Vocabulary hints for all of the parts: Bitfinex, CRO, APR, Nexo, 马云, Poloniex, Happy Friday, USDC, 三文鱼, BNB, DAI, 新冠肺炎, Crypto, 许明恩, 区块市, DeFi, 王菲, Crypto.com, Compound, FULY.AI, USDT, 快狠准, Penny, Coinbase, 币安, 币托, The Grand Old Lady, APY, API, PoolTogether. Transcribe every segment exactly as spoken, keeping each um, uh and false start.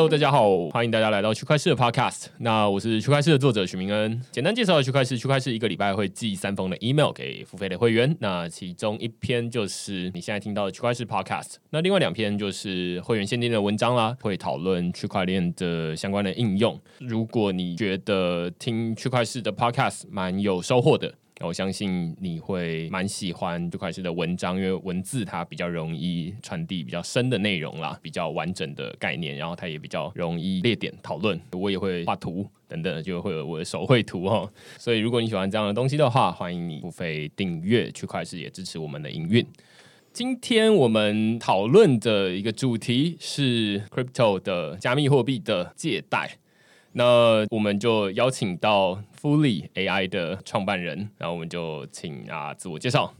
Hello， 大家好，欢迎大家来到区块市的 Podcast。那我是区块市的作者许明恩。简单介绍区块市，区块市一个礼拜会寄三封的 email 给付费的会员。那其中一篇就是你现在听到的区块市 Podcast， 那另外两篇就是会员限定的文章啦，会讨论区块链的相关的应用。如果你觉得听区块市的 Podcast 蛮有收获的，我相信你会蛮喜欢区块市的文章，因为文字它比较容易传递比较深的内容啦，比较完整的概念，然后它也比较容易列点讨论。我也会画图等等，就会有我的手绘图哦。所以如果你喜欢这样的东西的话，欢迎你付费订阅区块市，也支持我们的营运。今天我们讨论的一个主题是 Crypto 的加密货币的借贷。那我们就邀请到 F U L Y.A I 的创办人，然后我们就请啊自我介绍。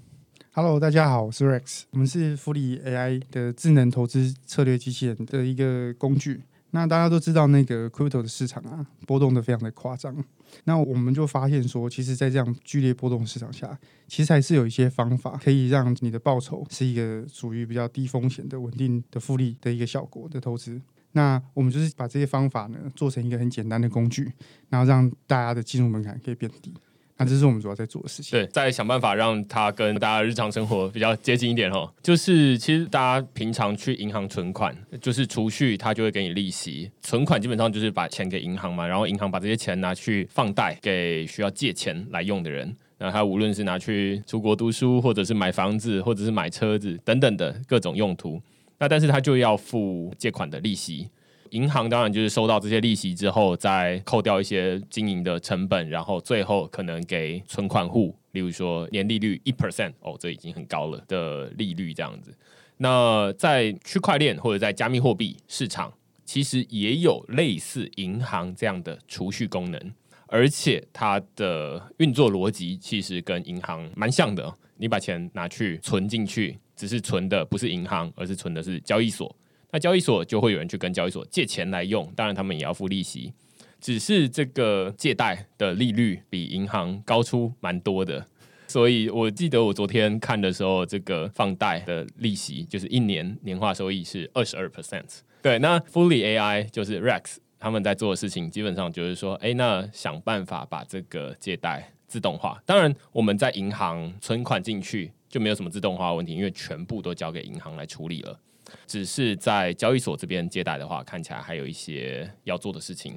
Hello， 大家好，我是 Rex， 我们是 F U L Y.A I 的智能投资策略机器人的一个工具。那大家都知道那个 Crypto 的市场啊，波动的非常的夸张。那我们就发现说，其实在这样剧烈波动市场下，其实还是有一些方法可以让你的报酬是一个属于比较低风险的稳定的复利的一个效果的投资。那我们就是把这些方法呢做成一个很简单的工具，然后让大家的进入门槛可以变低。那这是我们主要在做的事情。对，再想办法让它跟大家日常生活比较接近一点哦。就是其实大家平常去银行存款，就是储蓄，它就会给你利息。存款基本上就是把钱给银行嘛，然后银行把这些钱拿去放贷给需要借钱来用的人。那他无论是拿去出国读书，或者是买房子，或者是买车子等等的各种用途。那但是他就要付借款的利息，银行当然就是收到这些利息之后，再扣掉一些经营的成本，然后最后可能给存款户，例如说年利率 百分之一， 哦，这已经很高了的利率这样子。那在区块链或者在加密货币市场，其实也有类似银行这样的储蓄功能，而且它的运作逻辑其实跟银行蛮像的。你把钱拿去存进去，只是存的不是银行，而是存的是交易所。那交易所就会有人去跟交易所借钱来用，当然他们也要付利息，只是这个借贷的利率比银行高出蛮多的。所以我记得我昨天看的时候，这个放贷的利息就是一年年化收益是 百分之二十二。 对，那 F U L Y.A I 就是 Rex 他们在做的事情，基本上就是说，哎，那想办法把这个借贷自动化。当然我们在银行存款进去就没有什么自动化的问题，因为全部都交给银行来处理了。只是在交易所这边借贷的话，看起来还有一些要做的事情。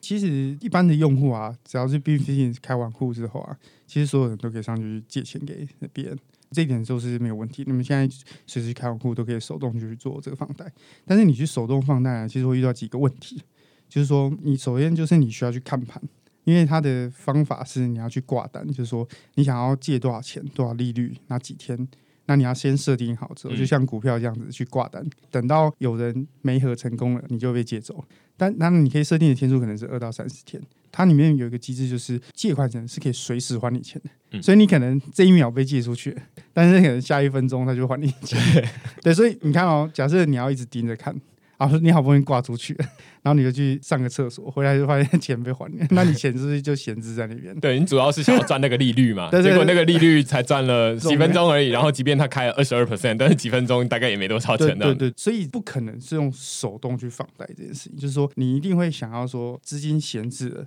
其实一般的用户啊，只要是 Bitfinex 开完户之后啊，其实所有人都可以上去借钱给别人，这一点就是没有问题。你们现在随时开完户都可以手动去做这个放贷，但是你去手动放贷啊，其实会遇到几个问题，就是说你首先就是你需要去看盘。因为它的方法是你要去挂单，就是说你想要借多少钱、多少利率、哪几天，那你要先设定好之后，就像股票这样子去挂单，等到有人媒合成功了，你就被借走。但那你可以设定的天数可能是二到三十天，它里面有一个机制，就是借款人是可以随时还你钱的，嗯、所以你可能这一秒被借出去，但是可能下一分钟他就还你钱。对，所以你看哦，假设你要一直盯着看。然后你好不容易挂出去，然后你就去上个厕所，回来就发现钱被还了，那你钱是不是就闲置在那边？对，你主要是想要赚那个利率嘛，对对对，结果那个利率才赚了几分钟而已，然后即便它开了 百分之二十二， 但是几分钟大概也没多少钱。对对对，所以不可能是用手动去放贷这件事情，就是说你一定会想要说资金闲置了，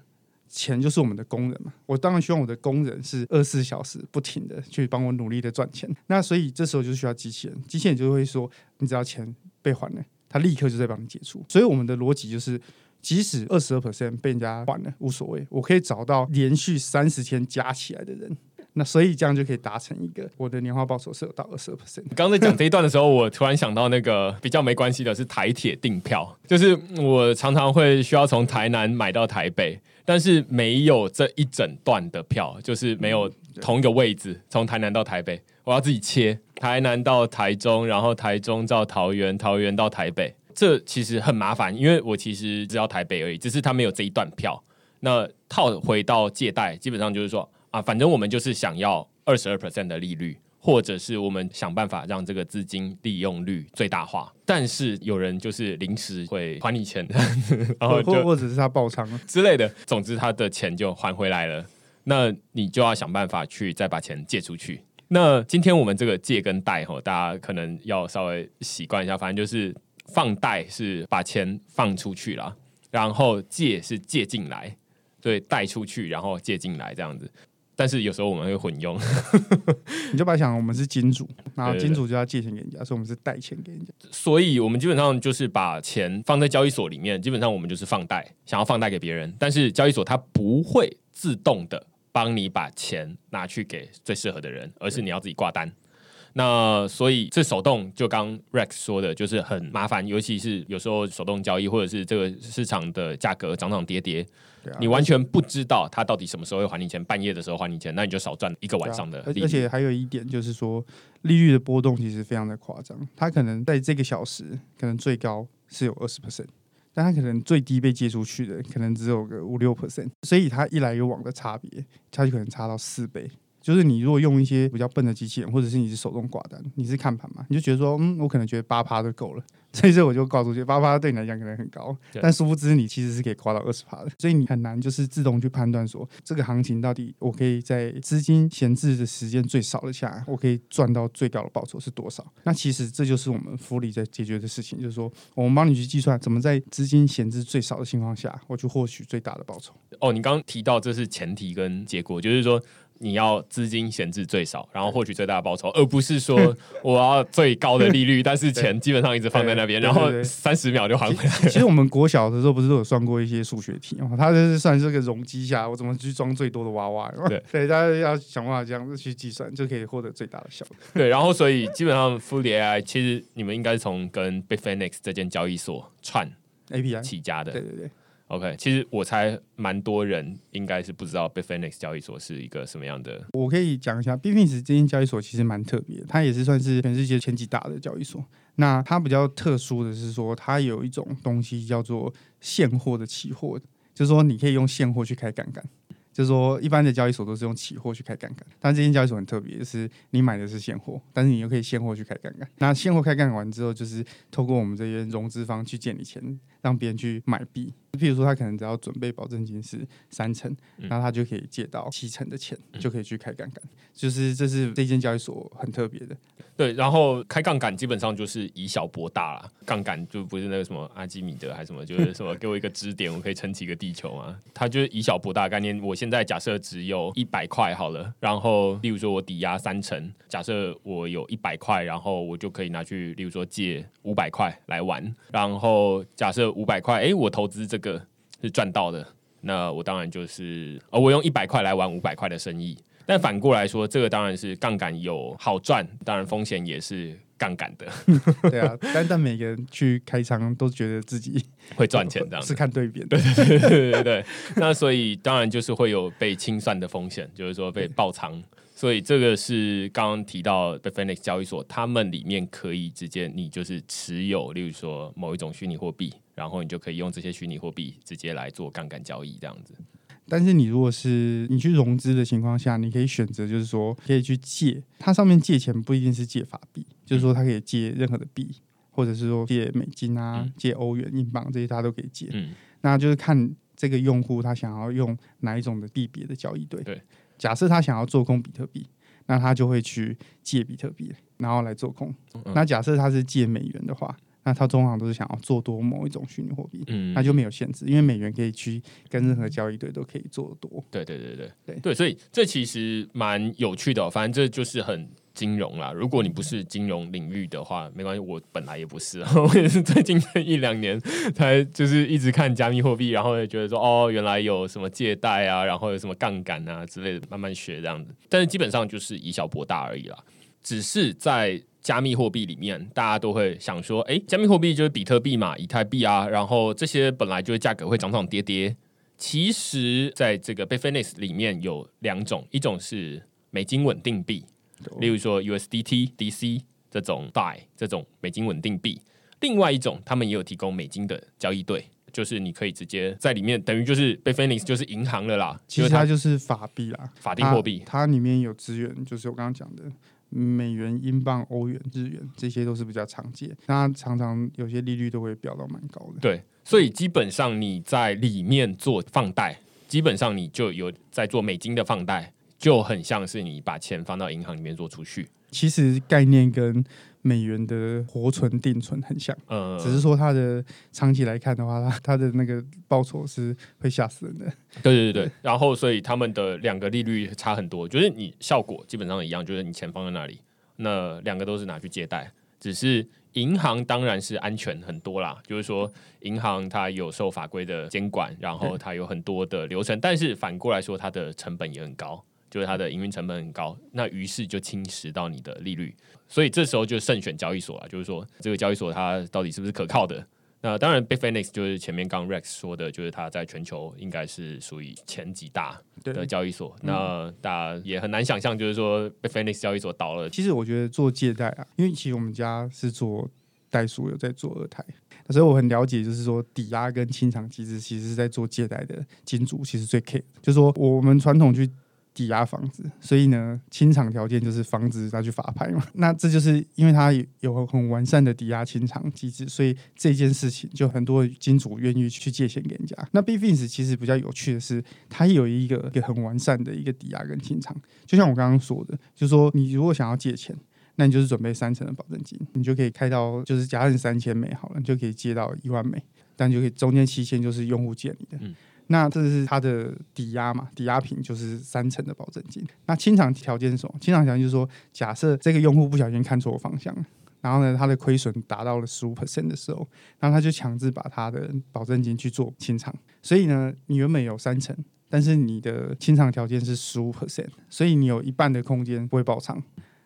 钱就是我们的工人嘛，我当然希望我的工人是二十四小时不停的去帮我努力的赚钱，那所以这时候就需要机器人，机器人就会说你只要钱被还了，他立刻就在帮你解除。所以我们的逻辑就是，即使 百分之二十二 被人家还了无所谓，我可以找到连续三十天加起来的人，那所以这样就可以达成一个我的年化报酬是有到 百分之二十二。 刚才讲这一段的时候我突然想到那个比较没关系的是台铁订票，就是我常常会需要从台南买到台北，但是没有这一整段的票，就是没有同一个位置从台南到台北，我要自己切台南到台中，然后台中到桃园，桃园到台北，这其实很麻烦，因为我其实只要台北而已，只是它没有这一段票。那套回到借贷基本上就是说啊，反正我们就是想要 百分之二十二 的利率，或者是我们想办法让这个资金利用率最大化，但是有人就是临时会还你钱，然后或者是他爆仓之类的，总之他的钱就还回来了，那你就要想办法去再把钱借出去。那今天我们这个借跟贷大家可能要稍微习惯一下，反正就是放贷是把钱放出去啦，然后借是借进来，所以贷出去然后借进来这样子。但是有时候我们会混用你就把它想我们是金主，然后金主就要借钱给人家，所以我们是贷钱给人家，所以我们基本上就是把钱放在交易所里面，基本上我们就是放贷，想要放贷给别人，但是交易所它不会自动的帮你把钱拿去给最适合的人，而是你要自己挂单。那所以这手动就刚 Rex 说的就是很麻烦，尤其是有时候手动交易或者是这个市场的价格涨涨跌跌、啊、你完全不知道它到底什么时候会还你钱，半夜的时候还你钱，那你就少赚一个晚上的利率、啊、而且还有一点就是说利率的波动其实非常的夸张，它可能在这个小时可能最高是有 百分之二十， 但它可能最低被借出去的可能只有个 百分之五到百分之六， 所以它一来一往的差别它就可能差到四倍。就是你如果用一些比较笨的机器人，或者是你是手动挂单，你是看盘嘛，你就觉得说，嗯，我可能觉得 百分之八 就够了，所以这我就挂出去， 百分之八 对你来讲可能很高，但殊不知你其实是可以挂到 百分之二十 的，所以你很难就是自动去判断说这个行情到底我可以在资金闲置的时间最少的下来，我可以赚到最高的报酬是多少。那其实这就是我们福利在解决的事情，就是说我们帮你去计算怎么在资金闲置最少的情况下我去获取最大的报酬。哦，你刚刚提到这是前提跟结果，就是说你要资金闲置最少，然后获取最大的报酬，而不是说我要最高的利率但是钱基本上一直放在那边然后三十秒就还回来。其实我们国小的时候不是都有算过一些数学题，它就是算这个容积下我怎么去装最多的娃娃，对对，大家要想办法这样去计算就可以获得最大的效果。对，然后所以基本上 FULY.A I 其实你们应该是从跟 Bitfinex 这间交易所串 A P I 起家的。对对对，OK， 其实我猜蛮多人应该是不知道 Bitfinex 交易所是一个什么样的。我可以讲一下 Bitfinex 这间交易所其实蛮特别，它也是算是全世界前几大的交易所。那它比较特殊的是说，它有一种东西叫做现货的期货，就是说你可以用现货去开杠杆。就是说一般的交易所都是用期货去开杠杆，但这间交易所很特别，就是你买的是现货，但是你又可以现货去开杠杆。那现货开杠杆完之后，就是透过我们这些融资方去借你钱，让别人去买币。譬如说他可能只要准备保证金是三成，那他就可以借到七成的钱，就可以去开杠杆。就是这是这间交易所很特别的。对，然后开杠杆基本上就是以小博大啦，杠杆就不是那个什么阿基米德还是什么，就是什么给我一个支点，我可以撑起一个地球嘛。它就是以小博大的概念。我现在假设只有一百块好了，然后例如说我抵押三成，假设我有一百块，然后我就可以拿去，例如说借五百块来玩。然后假设五百块，哎，我投资这个是赚到的，那我当然就是，哦，我用一百块来玩五百块的生意。但反过来说，这个当然是杠杆有好赚，当然风险也是杠杆的。对啊，但但每个人去开仓都觉得自己会赚钱，这样是看对边的。对对对对对。那所以当然就是会有被清算的风险，就是说被爆仓。所以这个是刚刚提到 Bitfinex 交易所，他们里面可以直接你就是持有，例如说某一种虚拟货币，然后你就可以用这些虚拟货币直接来做杠杆交易这样子。但是你如果是你去融资的情况下，你可以选择就是说可以去借，它上面借钱不一定是借法币，就是说它可以借任何的币，或者是说借美金啊、嗯、借欧元、英镑，这些它都可以借、嗯、那就是看这个用户他想要用哪一种的币别的交易对。对，假设他想要做空比特币，那他就会去借比特币然后来做空、嗯、那假设他是借美元的话，那他通常都是想要做多某一种虚拟货币，那就没有限制，因为美元可以去跟任何交易对都可以做多。对对对对 对, 对，所以这其实蛮有趣的、哦，反正这就是很金融啦。如果你不是金融领域的话，没关系，我本来也不是，我也是最近一两年才就是一直看加密货币，然后也觉得说哦，原来有什么借贷啊，然后有什么杠杆啊之类的，慢慢学这样子。但是基本上就是以小博大而已啦，只是在加密货币里面大家都会想说，哎，加密货币就是比特币嘛，以太币啊，然后这些本来就是价格会涨涨跌跌。其实在这个 Bitfinex 里面有两种，一种是美金稳定币，例如说 U S D T、D C 这种 D A I 这种美金稳定币，另外一种他们也有提供美金的交易对，就是你可以直接在里面，等于就是Bitfinex就是银行了啦，其实它就是法币啦，法定货币， 它, 它里面有资源，就是我刚刚讲的美元、英镑、欧元、日元，这些都是比较常见，那常常有些利率都会飙到蛮高的。对，所以基本上你在里面做放贷，基本上你就有在做美金的放贷，就很像是你把钱放到银行里面做储蓄。其实概念跟美元的活存定存很像，嗯，只是说它的长期来看的话，它的那个报酬是会吓死人的。对对对对，然后所以他们的两个利率差很多，就是你效果基本上一样，就是你钱放在那里，那两个都是拿去借贷，只是银行当然是安全很多啦，就是说银行它有受法规的监管，然后它有很多的流程，但是反过来说它的成本也很高，就是它的营运成本很高，那于是就侵蚀到你的利率，所以这时候就慎选交易所啦，就是说这个交易所它到底是不是可靠的。那当然 Bitfinex 就是前面刚 Rex 说的，就是它在全球应该是属于前几大的交易所，那大家也很难想象就是说 Bitfinex 交易所倒了。其实我觉得做借贷啊，因为其实我们家是做代数，有在做二胎，所以我很了解，就是说抵押跟清偿机制其实是在做借贷的金主其实最 care， 就是说我们传统去抵押房子，所以呢，清偿条件就是房子拿去法拍嘛。那这就是因为它有很完善的抵押清偿机制，所以这件事情就很多金主愿意去借钱给人家。那 Bitfinex 其实比较有趣的是，它有一 个, 一个很完善的一个抵押跟清偿，就像我刚刚说的，就是说你如果想要借钱，那你就是准备三成的保证金，你就可以开到就是假设你三千美好了，你就可以借到一万美，但你就可以中间期限就是用户借你的。嗯，那这是它的抵押嘛，抵押品就是三成的保证金。那清偿条件是什么？清偿条件就是说，假设这个用户不小心看错方向，然后呢，他的亏损达到了 百分之十五 的时候，然后他就强制把他的保证金去做清偿。所以呢，你原本有三成，但是你的清偿条件是 百分之十五， 所以你有一半的空间不会爆仓。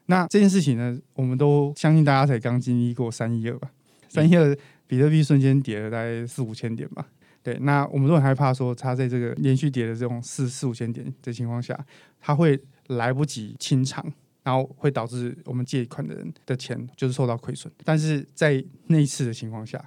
那这件事情呢，我们都相信大家才刚经历过三一二吧，三一二比特币瞬间跌了大概四五千点吧。对，那我们都很害怕说，它在这个连续跌的这种四四五千点的情况下，它会来不及清偿，然后会导致我们借款的人的钱就是受到亏损。但是在那一次的情况下，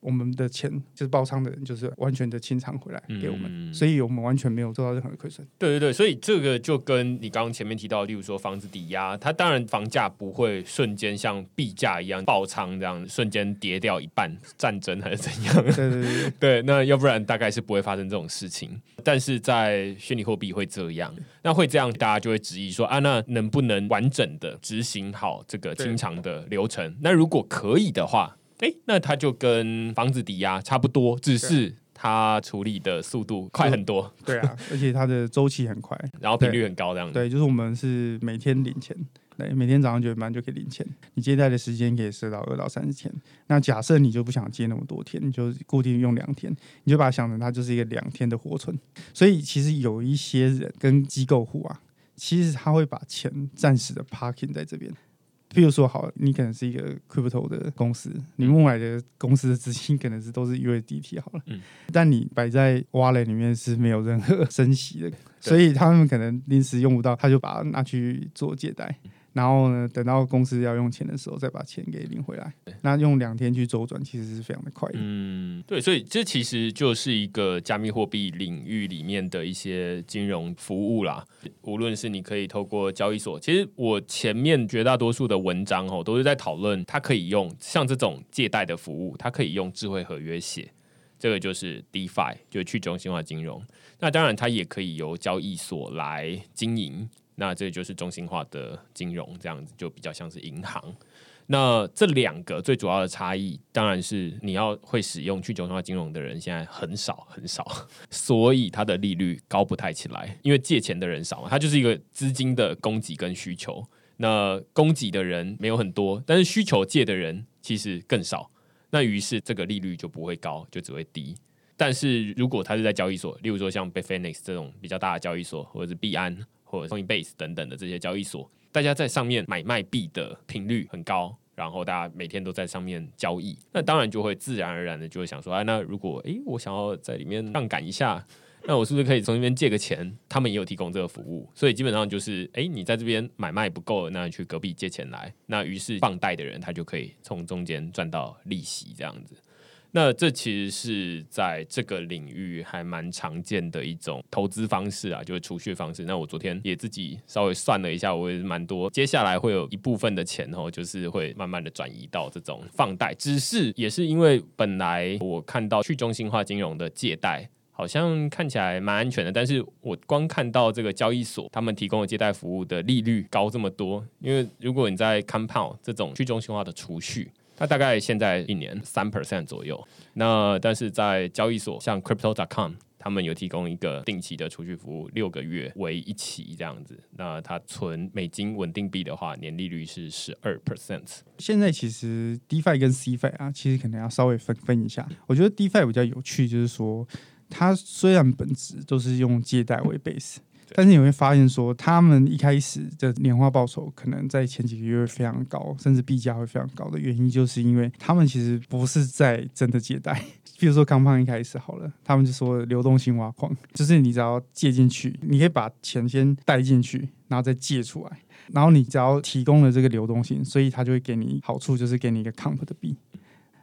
我们的钱就是爆仓的人就是完全的清偿回来给我们，嗯，所以我们完全没有受到任何的亏损。对对对，所以这个就跟你刚刚前面提到，例如说房子抵押，它当然房价不会瞬间像币价一样爆仓，这样瞬间跌掉一半，战争还是怎样？对对对， 对，那要不然大概是不会发生这种事情。但是在虚拟货币会这样，那会这样，大家就会质疑说啊，那能不能完整的执行好这个清偿的流程？那如果可以的话，欸，那它就跟房子抵押差不多，只是它处理的速度快很多。对啊，而且它的周期很快，然后频率很高，这样。对，就是我们是每天领钱，每天早上九点半就可以领钱。你借贷的时间可以设到二到三十天。那假设你就不想借那么多天，你就固定用两天，你就把它想成它就是一个两天的活存。所以其实有一些人跟机构户啊，其实他会把钱暂时的 parking 在这边。比如说好，你可能是一个 Crypto 的公司，你购买的公司的资金可能是都是 U S D T 好了，嗯，但你摆在 Wallet 里面是没有任何升息的，所以他们可能临时用不到，他就把它拿去做借贷，然后呢，等到公司要用钱的时候再把钱给领回来，那用两天去周转其实是非常的快的。嗯，对，所以这其实就是一个加密货币领域里面的一些金融服务啦，无论是你可以透过交易所，其实我前面绝大多数的文章，哦，都是在讨论它可以用像这种借贷的服务，它可以用智慧合约写，这个就是 DeFi， 就是去中心化金融。那当然它也可以由交易所来经营，那这就是中心化的金融，这样子就比较像是银行。那这两个最主要的差异，当然是你要会使用去中心化金融的人现在很少很少，所以它的利率高不太起来，因为借钱的人少嘛，它就是一个资金的供给跟需求。那供给的人没有很多，但是需求借的人其实更少，那于是这个利率就不会高，就只会低。但是如果它是在交易所，例如说像 Bitfinex 这种比较大的交易所，或者是币安，或者 Coinbase 等等的这些交易所，大家在上面买卖币的频率很高，然后大家每天都在上面交易，那当然就会自然而然的就会想说，啊，那如果诶我想要在里面杠杆一下，那我是不是可以从那边借个钱？他们也有提供这个服务，所以基本上就是诶你在这边买卖不够，那去隔壁借钱来，那于是放贷的人他就可以从中间赚到利息，这样子。那这其实是在这个领域还蛮常见的一种投资方式啊，就是储蓄方式。那我昨天也自己稍微算了一下，我也蛮多，接下来会有一部分的钱，哦，就是会慢慢的转移到这种放贷。只是也是因为本来我看到去中心化金融的借贷好像看起来蛮安全的，但是我光看到这个交易所他们提供的借贷服务的利率高这么多，因为如果你在 Compound 这种去中心化的储蓄，它大概现在一年 百分之三 左右，那但是在交易所像 Crypto 点 com，他们有提供一个定期的储蓄服务，六个月为一期这样子。那它存美金稳定币的话，年利率是 百分之十二。 现在其实 DeFi 跟 CeFi 啊，其实可能要稍微分分一下。我觉得 DeFi 比较有趣，就是说它虽然本质都是用借贷为 base， 但是你会发现说他们一开始的年化报酬可能在前几个月会非常高，甚至币价会非常高的原因，就是因为他们其实不是在真的借贷。比如说 Compound 一开始好了，他们就说流动性挖矿，就是你只要借进去，你可以把钱先带进去然后再借出来，然后你只要提供了这个流动性，所以他就会给你好处，就是给你一个 C O M P 的币，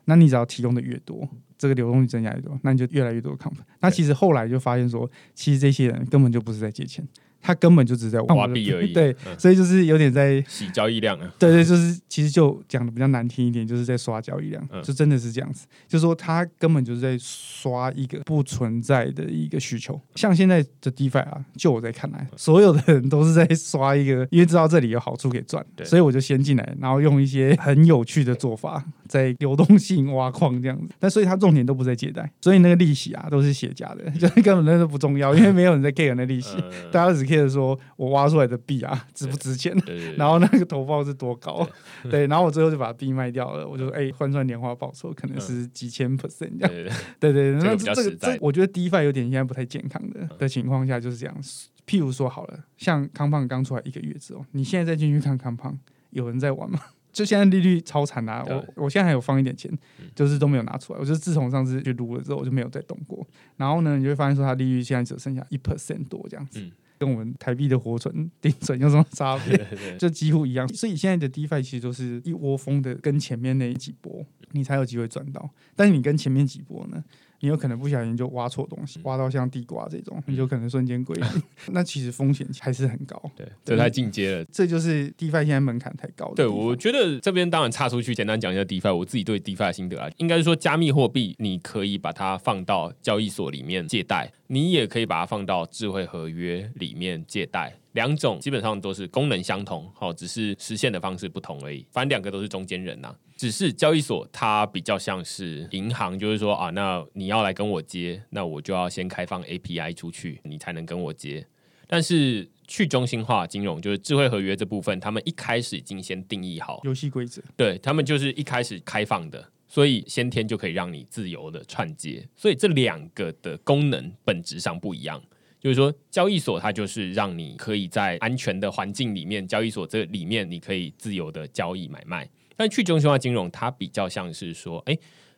那你只要提供的越多，这个流动性增加越多，那你就越来越多的 C O M P。 那其实后来就发现说，其实这些人根本就不是在借钱，他根本就只是在挖币而已。对、嗯、所以就是有点在洗交易量啊。对对，就是其实就讲的比较难听一点，就是在刷交易量、嗯、就真的是这样子，就是说他根本就是在刷一个不存在的一个需求。像现在的 DeFi 啊，就我在看来，所有的人都是在刷一个，因为知道这里有好处可以赚，所以我就先进来，然后用一些很有趣的做法在流动性挖矿这样子。但所以他重点都不在借贷，所以那个利息啊都是写假的，就是根本那都不重要，因为没有人在 care 那利息、嗯、大家只说我挖出来的币啊值不值钱，对对对对，然后那个投报是多高， 对, 对，然后我最后就把币卖掉了，我就哎、欸、换算年化报酬可能是几千 percent 这样、嗯、对对对，那这个这我觉得 DeFi 有点现在不太健康的、嗯、的情况下就是这样。譬如说好了，像 Compound 刚出来一个月之后，你现在再进去看 Compound 有人在玩吗？就现在利率超惨啊，我我现在还有放一点钱，就是都没有拿出来。我就自从上次去撸了之后，我就没有再动过。然后呢，你就会发现说它利率现在只剩下 百分之一 多这样子、嗯，跟我们台币的活存定存有什么差别？就几乎一样。所以现在的 DeFi 其实都是一窝蜂的跟前面那几波你才有机会赚到，但是你跟前面几波呢，你有可能不小心就挖错东西，挖到像地瓜这种，你就可能瞬间归零那其实风险还是很高。对，这太进阶了，这就是 DeFi 现在门槛太高的。对，我觉得这边当然插出去简单讲一下 DeFi 我自己对 DeFi 的心得啊，应该是说加密货币你可以把它放到交易所里面借贷，你也可以把它放到智慧合约里面借贷，两种基本上都是功能相同，只是实现的方式不同而已，反正两个都是中间人啊。只是交易所它比较像是银行，就是说啊，那你要来跟我接，那我就要先开放 A P I 出去，你才能跟我接。但是去中心化金融就是智慧合约这部分，他们一开始已经先定义好游戏规则，对，他们就是一开始开放的，所以先天就可以让你自由的串接。所以这两个的功能本质上不一样，就是说交易所它就是让你可以在安全的环境里面，交易所这里面你可以自由的交易买卖。但去中心化金融它比较像是说，哎，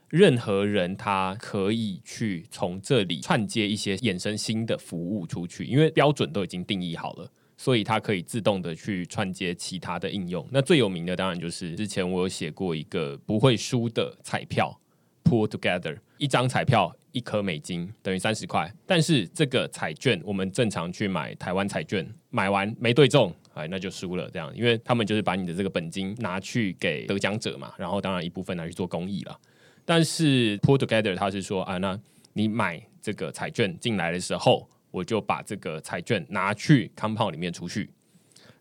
任何人他可以去从这里串接一些衍生新的服务出去，因为标准都已经定义好了，所以它可以自动的去串接其他的应用。那最有名的当然就是之前我有写过一个不会输的彩票 PoolTogether， 一张彩票一颗美金等于三十块，但是这个彩券我们正常去买台湾彩券，买完没对中，哎，那就输了这样，因为他们就是把你的这个本金拿去给得奖者嘛，然后当然一部分拿去做公益了。但是 PoolTogether 他是说啊，那你买这个彩券进来的时候，我就把这个彩券拿去 Compound 里面出去，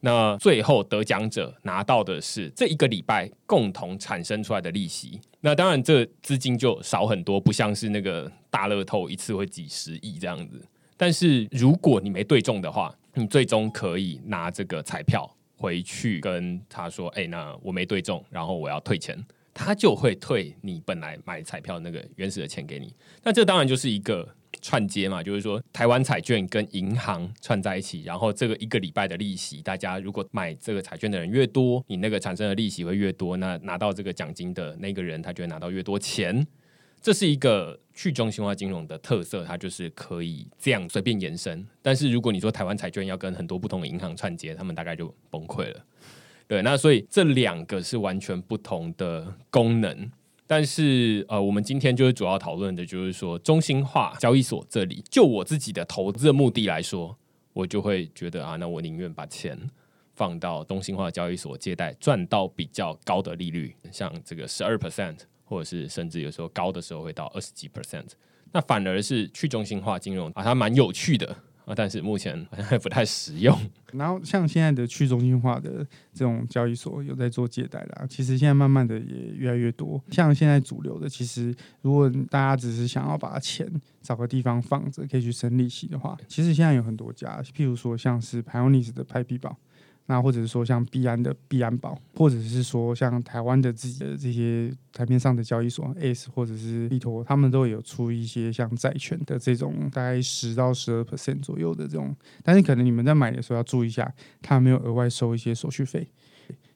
那最后得奖者拿到的是这一个礼拜共同产生出来的利息，那当然这资金就少很多，不像是那个大乐透一次会几十亿这样子。但是如果你没对中的话，你最终可以拿这个彩票回去跟他说，哎、欸，那我没对中，然后我要退钱，他就会退你本来买彩票那个原始的钱给你。那这当然就是一个串接嘛，就是说台湾彩券跟银行串在一起，然后这个一个礼拜的利息，大家如果买这个彩券的人越多，你那个产生的利息会越多，那拿到这个奖金的那个人他就会拿到越多钱。这是一个去中心化金融的特色，它就是可以这样随便延伸。但是如果你说台湾彩券要跟很多不同的银行串接，他们大概就崩溃了。对，那所以这两个是完全不同的功能。但是呃，我们今天就是主要讨论的就是说中心化交易所这里，就我自己的投资的目的来说，我就会觉得啊，那我宁愿把钱放到中心化交易所借贷，赚到比较高的利率，像这个 百分之十二， 或者是甚至有时候高的时候会到二十几 percent，那反而是去中心化金融啊，它蛮有趣的。但是目前好像还不太实用。然后像现在的去中心化的这种交易所有在做借贷啦，其实现在慢慢的也越来越多。像现在主流的，其实如果大家只是想要把钱找个地方放着可以去生利息的话，其实现在有很多家，譬如说像是 Poloniex 的派币宝，那或者是说像币安的币安宝，或者是说像台湾的自己的这些台面上的交易所 A C E 或者是币托，他们都有出一些像债券的这种大概百分之十到百分之十二 左右的这种，但是可能你们在买的时候要注意一下，它没有额外收一些手续费。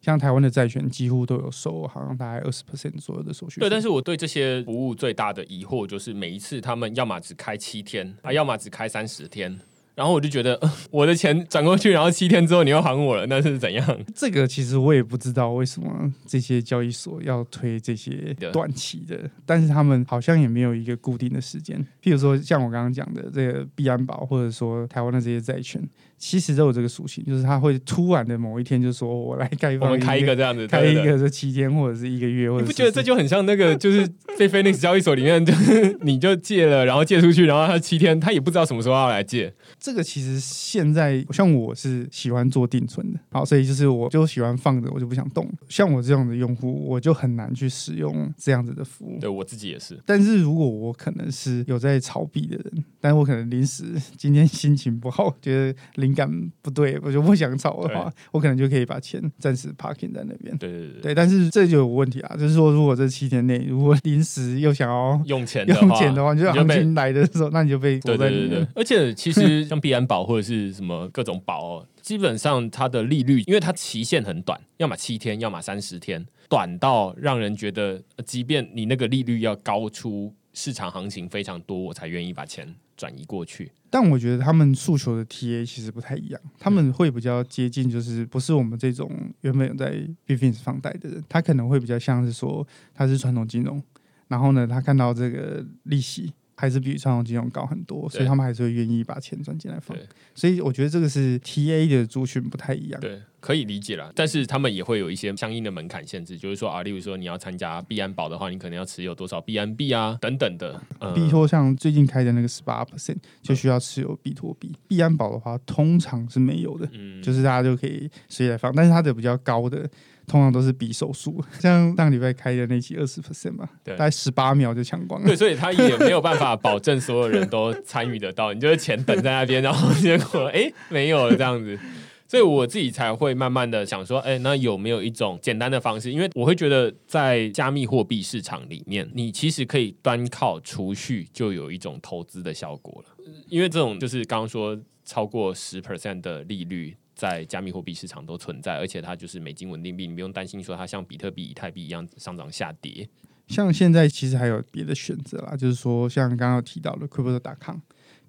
像台湾的债券几乎都有收，好像大概 百分之二十 左右的手续费。对，但是我对这些服务最大的疑惑就是每一次他们要么只开七天、啊、要么只开三十天，然后我就觉得、呃、我的钱转过去，然后七天之后你又还我了，那是怎样？这个其实我也不知道为什么这些交易所要推这些短期的，但是他们好像也没有一个固定的时间。譬如说像我刚刚讲的这个币安宝，或者说台湾的这些债券，其实都有这个属性，就是他会突然的某一天就说我来开放，我们开一个这样子，开一个这七天或者是一个月，或者你不觉得这就很像那个就是Bitfinex交易所里面就是你就借了，然后借出去，然后他七天他也不知道什么时候要来借。这个其实现在像我是喜欢做定存的，好，所以就是我就喜欢放着，我就不想动。像我这样的用户，我就很难去使用这样子的服务。对，我自己也是。但是如果我可能是有在炒币的人，但我可能临时今天心情不好，觉得灵感不对，我就不想炒的话，我可能就可以把钱暂时 parking 在那边。对对对。对，但是这就有问题啊，就是说如果这七天内，如果临时又想要用钱的话，用钱的话，你就行情来的时候，那你就被躲在里面。对对对对。而且其实。像币安宝或者是什么各种宝、哦、基本上它的利率，因为它期限很短，要么七天，要么三十天，短到让人觉得，即便你那个利率要高出市场行情非常多，我才愿意把钱转移过去。但我觉得他们诉求的 T A 其实不太一样，他们会比较接近，就是不是我们这种原本有在 Bitfinex 放贷的人，他可能会比较像是说他是传统金融，然后呢，他看到这个利息。还是比传统金融高很多，所以他们还是会愿意把钱转进来放。所以我觉得这个是 T A 的族群不太一样。对，可以理解啦，但是他们也会有一些相应的门槛限制，就是说啊，例如说你要参加币安宝的话，你可能要持有多少 B N B 啊等等的。嗯、币托像最近开的那个 百分之十八 就需要持有币托币，币安宝的话通常是没有的，嗯、就是大家就可以随意来放，但是它的比较高的。通常都是比手速，像上礼拜开的那期 百分之二十 吧，大概十八秒就抢光了。对，所以他也没有办法保证所有人都参与得到，你就是钱等在那边，然后结果哎没有了这样子。所以我自己才会慢慢的想说，哎，那有没有一种简单的方式？因为我会觉得在加密货币市场里面，你其实可以单靠储蓄就有一种投资的效果了，因为这种就是刚刚说超过 百分之十 的利率。在加密货币市场都存在，而且它就是美金稳定币，你不用担心说它像比特币、以太币一样上涨下跌。像现在其实还有别的选择啦，就是说像刚刚有提到的 Crypto 点 com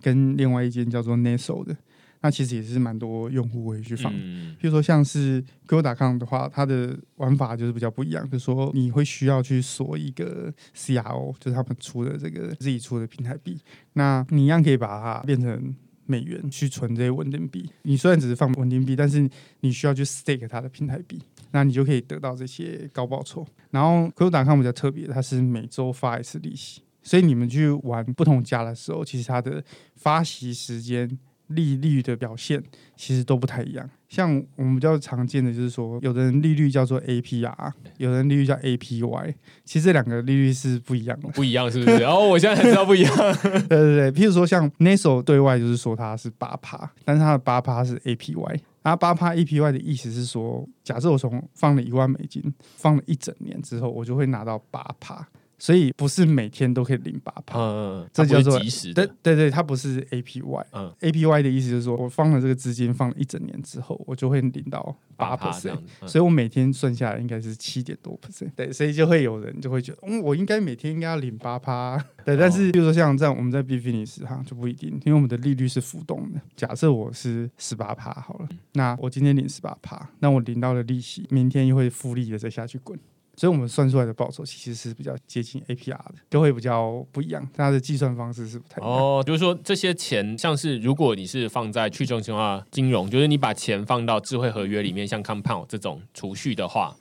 跟另外一间叫做 Nexo 的，那其实也是蛮多用户会去放。嗯、比如说像是 Crypto 点 com 的话，它的玩法就是比较不一样，就是说你会需要去锁一个 C R O， 就是他们出的这个自己出的平台币，那你一样可以把它变成。美元去存这些稳定币，你虽然只是放稳定币，但是你需要去 stake 它的平台币，那你就可以得到这些高报酬。然后 Crypto 点 com 比较特别，它是每周发一次利息，所以你们去玩不同家的时候，其实它的发息时间、利率的表现其实都不太一样。像我们比较常见的就是说，有的人利率叫做 A P R， 有的人利率叫 A P Y， 其实这两个利率是不一样的，不一样是不是？然后、哦、我现在才知道不一样。对对对，譬如说像 Nexo 对外就是说它是 百分之八， 但是它的 百分之八 是 A P Y， 然后 百分之八 A P Y 的意思是说，假设我从放了一万美金，放了一整年之后，我就会拿到 百分之八。所以不是每天都可以领 百分之八、嗯、这叫做即时的，对对对，它不是 A P Y、嗯、A P Y 的意思就是说我放了这个资金放了一整年之后我就会领到 百分之八、嗯、所以我每天算下来应该是 百分之七点多，对，所以就会有人就会觉得、嗯、我应该每天应该要领 百分之八， 对，但是比如说像这样我们在 Bitfinex 就不一定，因为我们的利率是浮动的，假设我是 百分之十八 好了，那我今天领 百分之十八， 那我领到的利息明天又会复利的再下去滚，所以我们算出来的报酬其实是比较接近 A P R 的，就会比较不一样，它的计算方式是不太一样。哦，就是说这些钱像是如果你是放在去中心化金融，就是你把钱放到智慧合约里面，像 Compound 这种储蓄的话，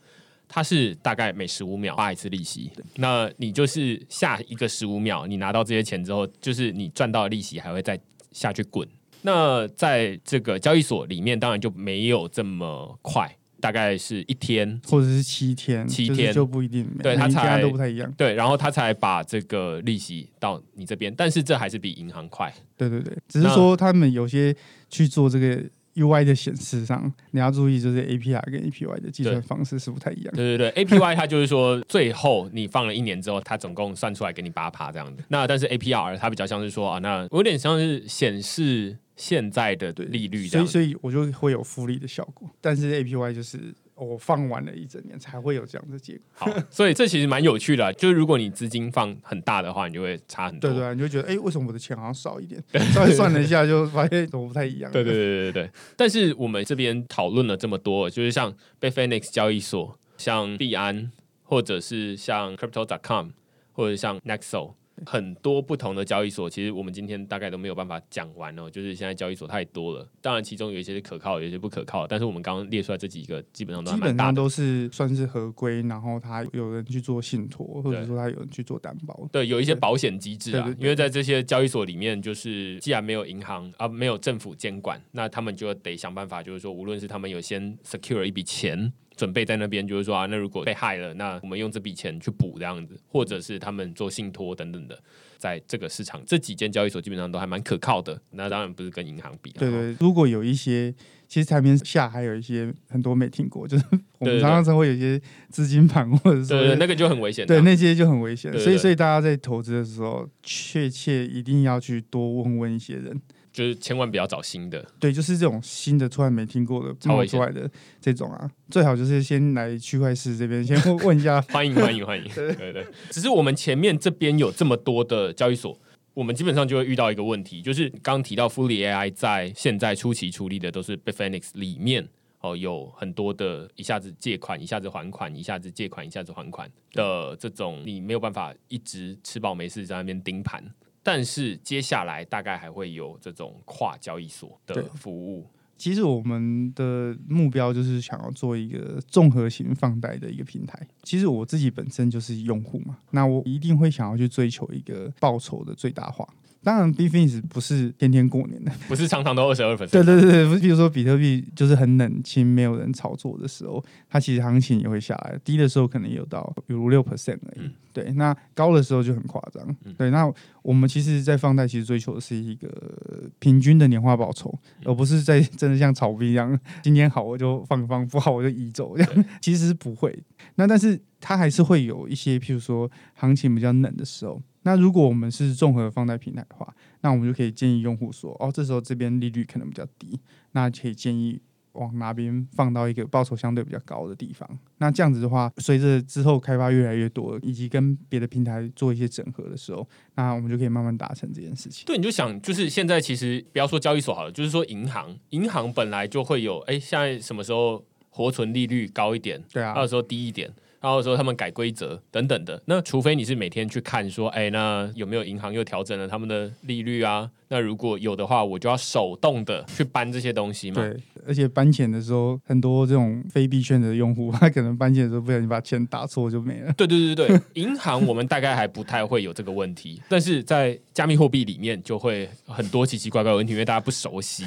它是大概每十五秒发一次利息，那你就是下一个十五秒你拿到这些钱之后，就是你赚到的利息还会再下去滚。那在这个交易所里面当然就没有这么快，大概是一天或者是七天，七天、就是、就不一定，对，他才每一家都不太一样，对，然后他才把这个利息到你这边，但是这还是比银行快，对对对，只是说他们有些去做这个 U I 的显示上，你要注意就是 A P R 跟 A P Y 的计算方式是不太一样，对对对， A P Y 它就是说最后你放了一年之后它总共算出来给你 百分之八 这样的，那但是 A P R 它比较像是说啊，那有点像是显示现在的利率这样，所以所以我就会有复利的效果，但是 A P Y 就是我、哦、放完了一整年才会有这样的结果。好，所以这其实蛮有趣的、啊，就是如果你资金放很大的话，你就会差很多。对 对, 對，你就觉得哎、欸，为什么我的钱好像少一点？稍微算了一下，就发现怎么不太一样。对对对对 对, 對。但是我们这边讨论了这么多，就是像 Bitfinex 交易所、像币安，或者是像 Crypto 点 com， 或者像 Nexo。很多不同的交易所其实我们今天大概都没有办法讲完哦，就是现在交易所太多了，当然其中有一些是可靠有一些不可靠，但是我们刚刚列出来这几个基本上都还蛮大的，基本上都是算是合规，然后他有人去做信托或者说他有人去做担保，对，有一些保险机制啊，對對對對，因为在这些交易所里面就是既然没有银行啊，没有政府监管，那他们就得想办法，就是说无论是他们有先 secure 一笔钱准备在那边，就是说啊，那如果被害了，那我们用这笔钱去补这样子，或者是他们做信托等等的，在这个市场这几间交易所基本上都还蛮可靠的，那当然不是跟银行比，对 对, 对，如果有一些其实台面下还有一些很多没听过，就是我们常常会有一些资金盘或者是对对对，那个就很危险，对，那些就很危险，对对对，所以所以大家在投资的时候确切一定要去多问问一些人，就是千万不要找新的，对，就是这种新的突然没听过的冒出来的这种啊，最好就是先来区块市这边先问一下欢迎欢迎欢迎，对对对，只是我们前面这边有这么多的交易所，我们基本上就会遇到一个问题，就是刚提到 FULY.A I 在现在初期出力的都是 Bitfinex 里面、哦、有很多的一下子借款一下子还款一下子借款一下子还款的这种，你没有办法一直吃饱没事在那边盯盘，但是接下来大概还会有这种跨交易所的服务。其实我们的目标就是想要做一个综合型放贷的一个平台。其实我自己本身就是用户嘛，那我一定会想要去追求一个报酬的最大化。当然 Bitfinex 不是天天过年的，不是常常都 百分之二十二 对对对，比如说比特币就是很冷清没有人炒作的时候，它其实行情也会下来，低的时候可能有到比如 百分之六 而已、嗯、对，那高的时候就很夸张、嗯、对，那我们其实在放贷其实追求的是一个平均的年化报酬、嗯、而不是在真的像炒币一样今天好我就放放，不好我就移走这样，其实是不会，那但是它还是会有一些譬如说行情比较冷的时候，那如果我们是综合放贷平台的话，那我们就可以建议用户说哦，这时候这边利率可能比较低，那可以建议往哪边放到一个报酬相对比较高的地方，那这样子的话随着之后开发越来越多以及跟别的平台做一些整合的时候，那我们就可以慢慢达成这件事情。对，你就想就是现在其实不要说交易所好了，就是说银行银行本来就会有哎，现在什么时候活存利率高一点，对啊，那时候低一点，然后说他们改规则等等的，那除非你是每天去看说哎，那有没有银行又调整了他们的利率啊，那如果有的话我就要手动的去搬这些东西嘛。对，而且搬钱的时候很多这种非币圈的用户他可能搬钱的时候不小心把钱打错就没了，对对对对，银行我们大概还不太会有这个问题，但是在加密货币里面就会很多奇奇怪怪的问题，因为大家不熟悉，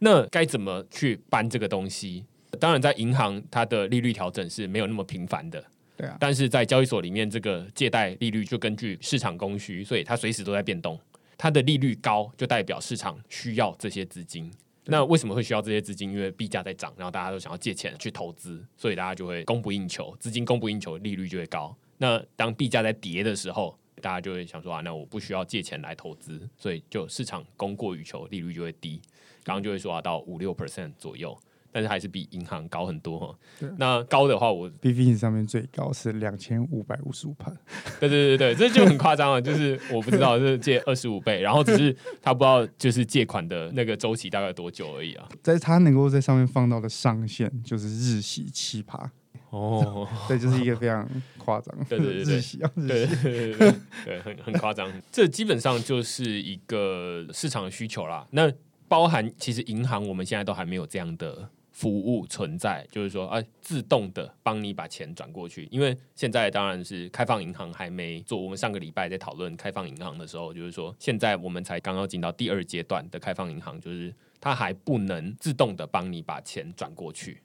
那该怎么去搬这个东西，当然在银行它的利率调整是没有那么频繁的，对啊，但是在交易所里面这个借贷利率就根据市场供需，所以它随时都在变动，它的利率高就代表市场需要这些资金，那为什么会需要这些资金，因为币价在涨，然后大家都想要借钱去投资，所以大家就会供不应求，资金供不应求利率就会高，那当币价在跌的时候大家就会想说啊，那我不需要借钱来投资，所以就市场供过于求利率就会低，刚刚就会说、啊、到 百分之五到百分之六 左右，但是还是比银行高很多，那高的话我 Bitfinex 上面最高是 两千五百五十五趴 对对对对，这就很夸张了就是我不知道是借二十五倍，然后只是他不知道就是借款的那个周期大概多久而已啊。但是他能够在上面放到的上限就是日息 百分之七哦，对，就是一个非常夸张，对对对对，日息啊，日息，对对对对对，很很夸张这基本上就是一个市场的需求啦，那包含其实银行我们现在都还没有这样的服务存在，就是说、啊、自动的帮你把钱转过去。因为现在当然是开放银行还没做，我们上个礼拜在讨论开放银行的时候，就是说现在我们才刚要进到第二阶段的开放银行，就是它还不能自动的帮你把钱转过去。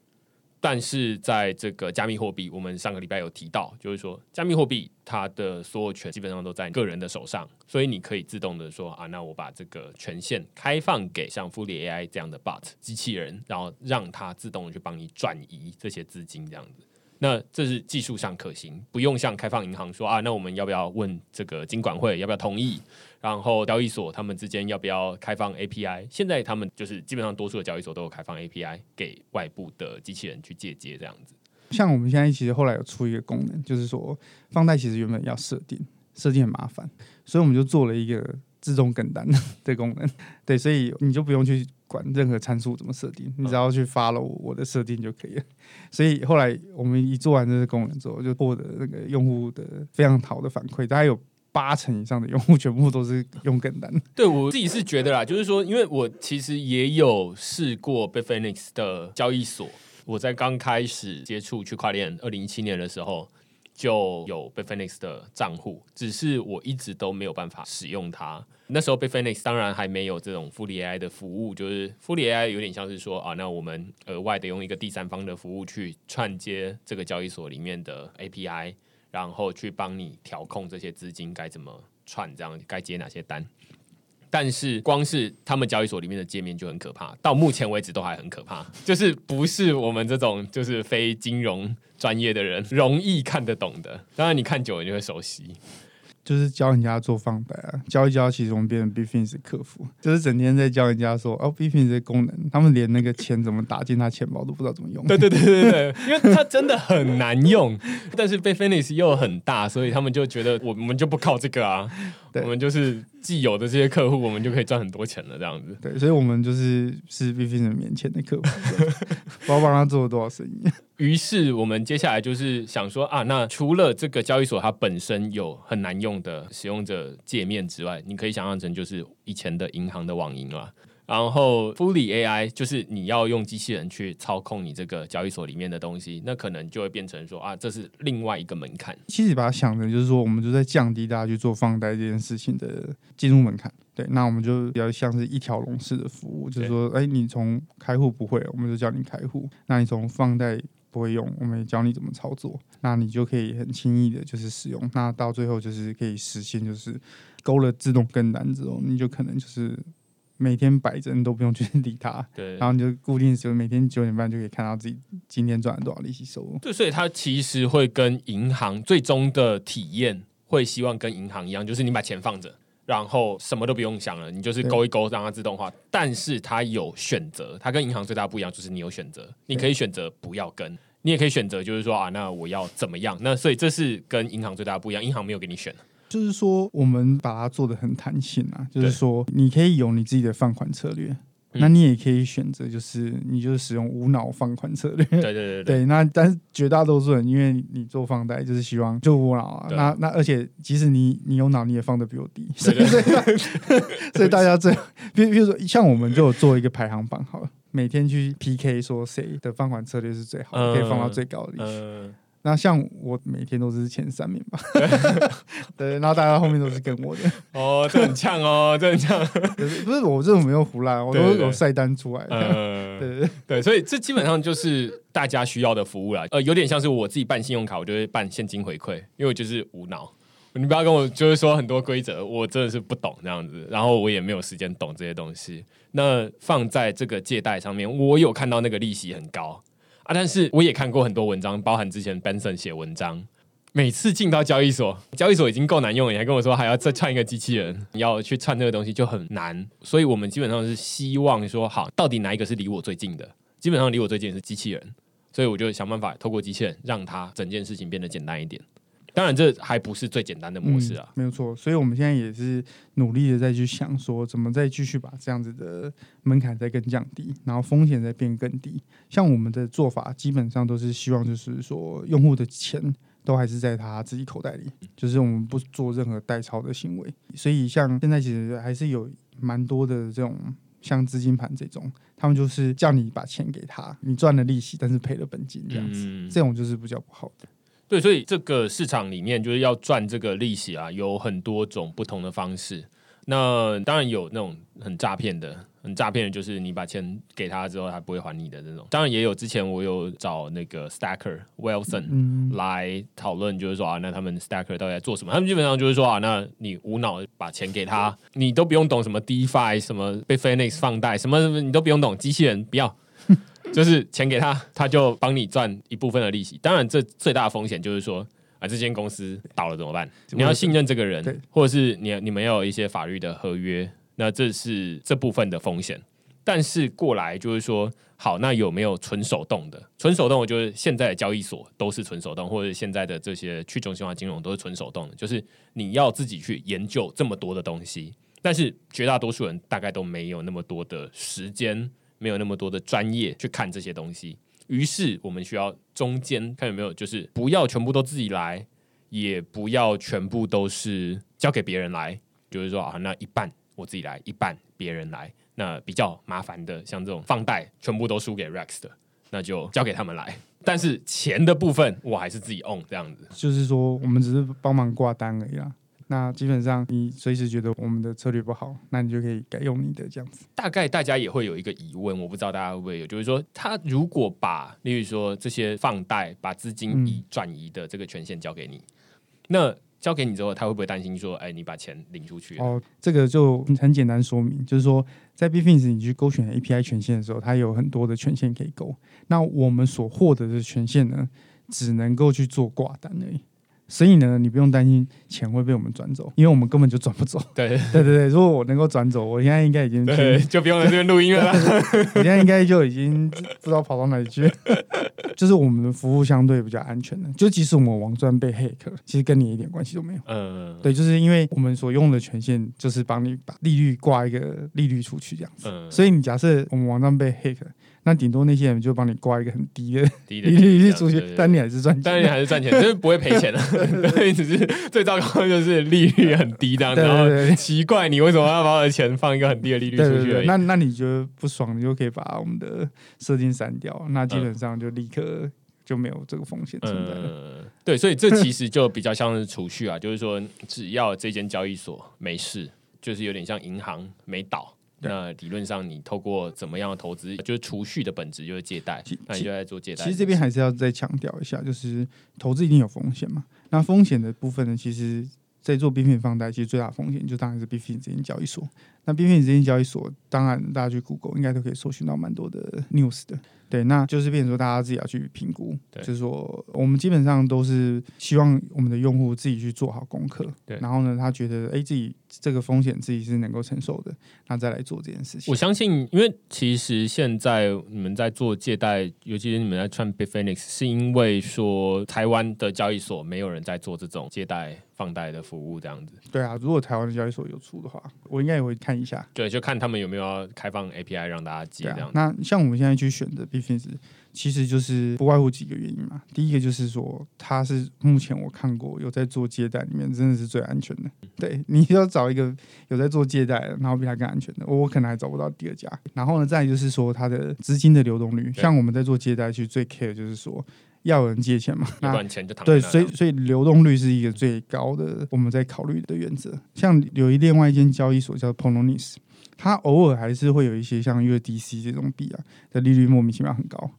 但是在这个加密货币，我们上个礼拜有提到，就是说加密货币它的所有权基本上都在个人的手上，所以你可以自动的说啊，那我把这个权限开放给像 F U L Y.A I 这样的 bot 机器人，然后让它自动的去帮你转移这些资金这样子。那这是技术上可行，不用像开放银行说啊，那我们要不要问这个金管会要不要同意，然后交易所他们之间要不要开放 A P I。 现在他们就是基本上多数的交易所都有开放 A P I 给外部的机器人去借接这样子。像我们现在其实后来有出一个功能，就是说放贷其实原本要设定设定很麻烦，所以我们就做了一个自动跟单的功能。对，所以你就不用去管任何参数怎么设定，你只要去 follow 我的设定就可以了。所以后来我们一做完这个功能之后，就获得那个用户的非常好的反馈，大概有八成以上的用户全部都是用跟单。对，我自己是觉得啦，就是说因为我其实也有试过 Bitfinex 的交易所，我在刚开始接触区块链二零一七年的时候就有 Bitfinex 的账户，只是我一直都没有办法使用它。那时候 Bitfinex 当然还没有这种 F U L Y.A I 的服务，就是 F U L Y.A I 有点像是说啊，那我们额外的用一个第三方的服务去串接这个交易所里面的 A P I， 然后去帮你调控这些资金该怎么串，这样该接哪些单。但是光是他们交易所里面的界面就很可怕，到目前为止都还很可怕，就是不是我们这种就是非金融专业的人容易看得懂的。当然你看久了你就会熟悉，就是教人家做放贷啊，教一教，其实我们变成 Bitfinex 客服，就是整天在教人家说哦 Bitfinex 的功能，他们连那个钱怎么打进他钱包都不知道怎么用。对对对对对，因为它真的很难用，但是 Bitfinex 又很大，所以他们就觉得我们就不靠这个啊，我们就是既有的这些客户，我们就可以赚很多钱了这样子。对，所以我们就是是 Bitfinex 面前的客户，不知道帮他做了多少生意。于是我们接下来就是想说啊，那除了这个交易所它本身有很难用的使用者界面之外，你可以想象成就是以前的银行的网银嘛。然后 F U L Y.A I 就是你要用机器人去操控你这个交易所里面的东西，那可能就会变成说啊，这是另外一个门槛。其实把它想成就是说，我们就在降低大家去做放贷这件事情的进入门槛。对，那我们就比较像是一条龙式的服务，就是说，哎，你从开户不会，我们就教你开户；那你从放贷不会用，我们也教你怎么操作，那你就可以很轻易的就是使用。那到最后就是可以实现，就是勾了自动跟单之后，你就可能就是每天摆着你都不用去理它，然后你就固定就每天九点半就可以看到自己今天赚了多少利息收入。对，所以它其实会跟银行最终的体验会希望跟银行一样，就是你把钱放着，然后什么都不用想了，你就是勾一勾让它自动化。但是它有选择，它跟银行最大不一样就是你有选择，你可以选择不要跟，你也可以选择就是说啊，那我要怎么样。那所以这是跟银行最大的不一样，银行没有给你选。就是说我们把它做得很弹性啊，就是说你可以有你自己的放款策略，那你也可以选择就是你就使用无脑放款策略。对对对 对, 对那但是绝大多数人因为你做放贷就是希望就无脑啊，那那而且即使你你有脑你也放得比我低，对对对所以所以大家这比如说像我们就有做一个排行榜好了，每天去 P K 说谁的放款策略是最好、嗯、可以放到最高的利息、嗯、那像我每天都是前三名吧对，然后大家后面都是跟我的哦，这很呛哦，这很呛不是我这种没有胡乱，我都有晒单出来的。嗯、对 对, 对，所以这基本上就是大家需要的服务啦。呃，有点像是我自己办信用卡我就会办现金回馈，因为我就是无脑，你不要跟我就是说很多规则我真的是不懂这样子，然后我也没有时间懂这些东西。那放在这个借贷上面，我有看到那个利息很高啊，但是我也看过很多文章，包含之前 Benson 写文章，每次进到交易所，交易所已经够难用了，你还跟我说还要再串一个机器人，你要去串这个东西就很难。所以我们基本上是希望说，好，到底哪一个是离我最近的？基本上离我最近的是机器人，所以我就想办法透过机器人让它整件事情变得简单一点。当然这还不是最简单的模式啊、嗯、没有错，所以我们现在也是努力的再去想说怎么再继续把这样子的门槛再更降低，然后风险再变更低。像我们的做法基本上都是希望就是说用户的钱都还是在他自己口袋里，就是我们不做任何代操的行为。所以像现在其实还是有蛮多的这种像资金盘这种，他们就是叫你把钱给他，你赚了利息但是赔了本金这样子、嗯、这种就是比较不好的。对，所以这个市场里面就是要赚这个利息啊，有很多种不同的方式。那当然有那种很诈骗的，很诈骗的就是你把钱给他之后他不会还你的这种。当然也有，之前我有找那个 Stacker Wilson、嗯、来讨论，就是说啊，那他们 Stacker 到底在做什么？他们基本上就是说啊，那你无脑把钱给他，你都不用懂什么 DeFi 什么 Bitfinex 放贷什么，你都不用懂，机器人不要。就是钱给他，他就帮你赚一部分的利息。当然这最大的风险就是说啊，这间公司倒了怎么办？你要信任这个人，或者是 你, 你们要有一些法律的合约，那这是这部分的风险。但是过来就是说，好，那有没有纯手动的？纯手动，我觉得现在的交易所都是纯手动，或者现在的这些去中心化金融都是纯手动的，就是你要自己去研究这么多的东西。但是绝大多数人大概都没有那么多的时间，没有那么多的专业去看这些东西，于是我们需要中间看有没有，就是不要全部都自己来，也不要全部都是交给别人来，就是说啊，那一半我自己来，一半别人来。那比较麻烦的，像这种放贷全部都输给 Rex 的，那就交给他们来，但是钱的部分我还是自己 own 这样子。就是说我们只是帮忙挂单而已啦，那基本上你随时觉得我们的策略不好，那你就可以改用你的这样子。大概大家也会有一个疑问，我不知道大家会不会有，就是说他如果把例如说这些放贷把资金移转移的这个权限交给你、嗯、那交给你之后他会不会担心说哎，你把钱领出去了、哦、这个就很简单说明，就是说在 Bitfinex 你去勾选 A P I 权限的时候，它有很多的权限可以勾，那我们所获得的权限呢只能够去做挂单而已，所以呢，你不用担心钱会被我们转走，因为我们根本就转不走。对对对对，如果我能够转走，我现在应该已经对就不用在这边录音了啦。我现在应该就已经不知道跑到哪里去了。就是我们的服务相对比较安全的，就即使我们网站被 hack， 其实跟你一点关系都没有。嗯，对，就是因为我们所用的权限就是帮你把利率挂一个利率出去这样子。嗯，所以你假设我们网站被 hack。那顶多那些人就帮你挂一个很低的利率出去，但你还是赚钱，但你还是赚钱，就是不会赔钱的、啊。对，只是最糟糕的就是利率很低这样子，然后奇怪你为什么要把我的钱放一个很低的利率出去而已？對對對對，那那你觉得不爽，你就可以把我们的设定删掉，那基本上就立刻就没有这个风险存在了、嗯。对，所以这其实就比较像是储蓄啊，就是说只要这间交易所没事，就是有点像银行没倒。那理论上你透过怎么样的投资，就是储蓄的本质就是借贷，那你就在做借贷。其实这边还是要再强调一下，就是投资一定有风险嘛，那风险的部分呢，其实在做 Bitfinex 放贷，其实最大的风险就当然是 Bitfinex 这间交易所。那 Bitfinex 这间交易所当然大家去 Google 应该都可以搜寻到蛮多的 news 的，对，那就是变成说大家自己要去评估，就是说我们基本上都是希望我们的用户自己去做好功课，然后呢他觉得哎，自己这个风险自己是能够承受的，那再来做这件事情。我相信因为其实现在你们在做借贷，尤其是你们在串 Bitfinex， 是因为说台湾的交易所没有人在做这种借贷放贷的服务这样子。对啊，如果台湾的交易所有出的话，我应该也会看一下，对，就看他们有没有要开放 A P I 让大家借这样子、啊、那像我们现在去选的 Bitfinex 其实就是不外乎几个原因嘛。第一个就是说它是目前我看过有在做借贷里面真的是最安全的，对，你要找一个有在做借贷然后比它更安全的，我可能还找不到第二家。然后呢，再就是说它的资金的流动率，像我们在做借贷其实最 care 就是说要有人借钱嘛，要不然钱就躺在那。对，所以所以流动率是一个最高的我们在考虑的原则。像有一另外一间交易所叫 Poloniex， 它偶尔还是会有一些像 U S D C 这种币啊的利率莫名其妙很高。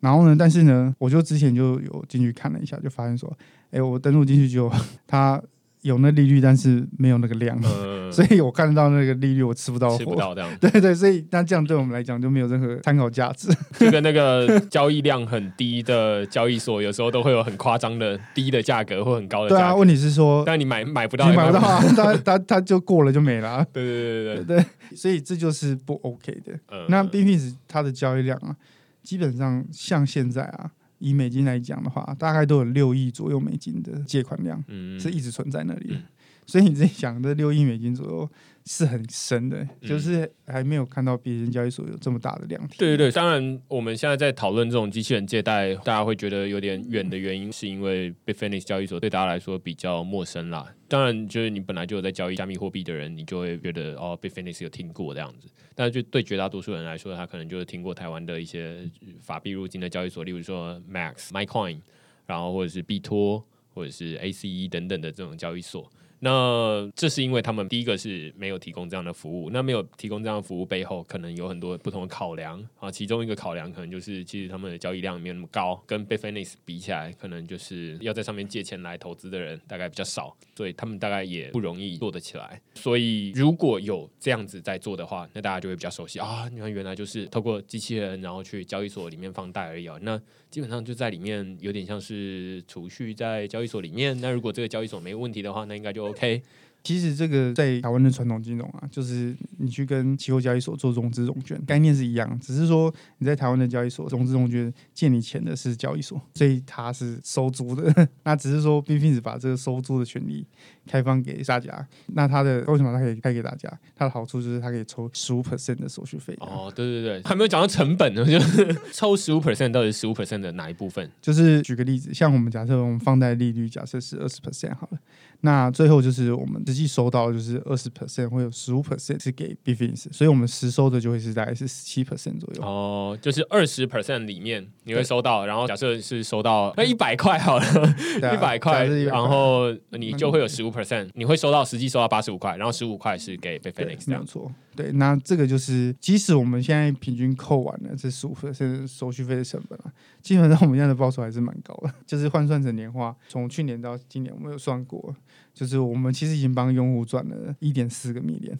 然后呢，但是呢，我就之前就有进去看了一下，就发现说，哎，我登录进去就它有那利率，但是没有那个量，嗯、所以我看到那个利率，我吃不到，吃不到这样。对对，所以那这样对我们来讲就没有任何参考价值。就跟那个交易量很低的交易所，有时候都会有很夸张的低的价格或很高的价格。对啊，问题是说，但你买买不到，你买不到啊，它它它就过了就没了、啊。对对对对 对, 对，所以这就是不 OK 的。嗯、那 Bitfinex 它的交易量啊，基本上像现在啊。以美金来讲的话，大概都有六亿左右美金的借款量、嗯、是一直存在那里的、嗯、所以你自己想这六亿美金左右是很深的、嗯、就是还没有看到别人交易所有这么大的量体。对对对，当然我们现在在讨论这种机器人借贷大家会觉得有点远的原因是因为 Bitfinex 交易所对大家来说比较陌生啦，当然就是你本来就有在交易加密货币的人你就会觉得哦 Bitfinex 有听过这样子，但是就对绝大多数人来说他可能就是听过台湾的一些法币入金的交易所，例如说 Max、MyCoin 然后或者是币托或者是 A C E 等等的这种交易所。那这是因为他们第一个是没有提供这样的服务，那没有提供这样的服务背后可能有很多不同的考量啊，其中一个考量可能就是其实他们的交易量没有那么高，跟 Bitfinex 比起来可能就是要在上面借钱来投资的人大概比较少，所以他们大概也不容易做得起来。所以如果有这样子在做的话，那大家就会比较熟悉啊，原来就是透过机器人然后去交易所里面放贷而已、啊、那基本上就在里面有点像是储蓄在交易所里面，那如果这个交易所没问题的话那应该就OK。 其实这个在台湾的传统金融啊，就是你去跟期货交易所做融资融券概念是一样，只是说你在台湾的交易所融资融券借你钱的是交易所，所以它是收租的那只是说 Bitfinex 把这个收租的权利开放给大家，那它的为什么它可以开给大家，它的好处就是它可以抽 百分之十五 的手续费、啊、哦，对对对，还没有讲到成本就是抽 百分之十五 到底是 百分之十五 的哪一部分，就是举个例子，像我们假设我们放贷利率假设是 百分之二十 好了，那最后就是我们实际收到就是 百分之二十 或者 百分之十五 是给 Bitfinex， 所以我们实收的就会是大概是 百分之十七 左右哦，就是 百分之二十 里面你会收到，然后假设是收到那一百块好了、啊、一百块然后你就会有 百分之十五， 你会收到实际收到八十五块，然后十五块是给 Bitfinex， 没有错。对，那这个就是即使我们现在平均扣完了这 百分之十五 手续费的成本、啊、基本上我们现在的报酬还是蛮高的，就是换算成年化从去年到今年我们有算过，就是我们其实已经帮用户赚了 一点四个 million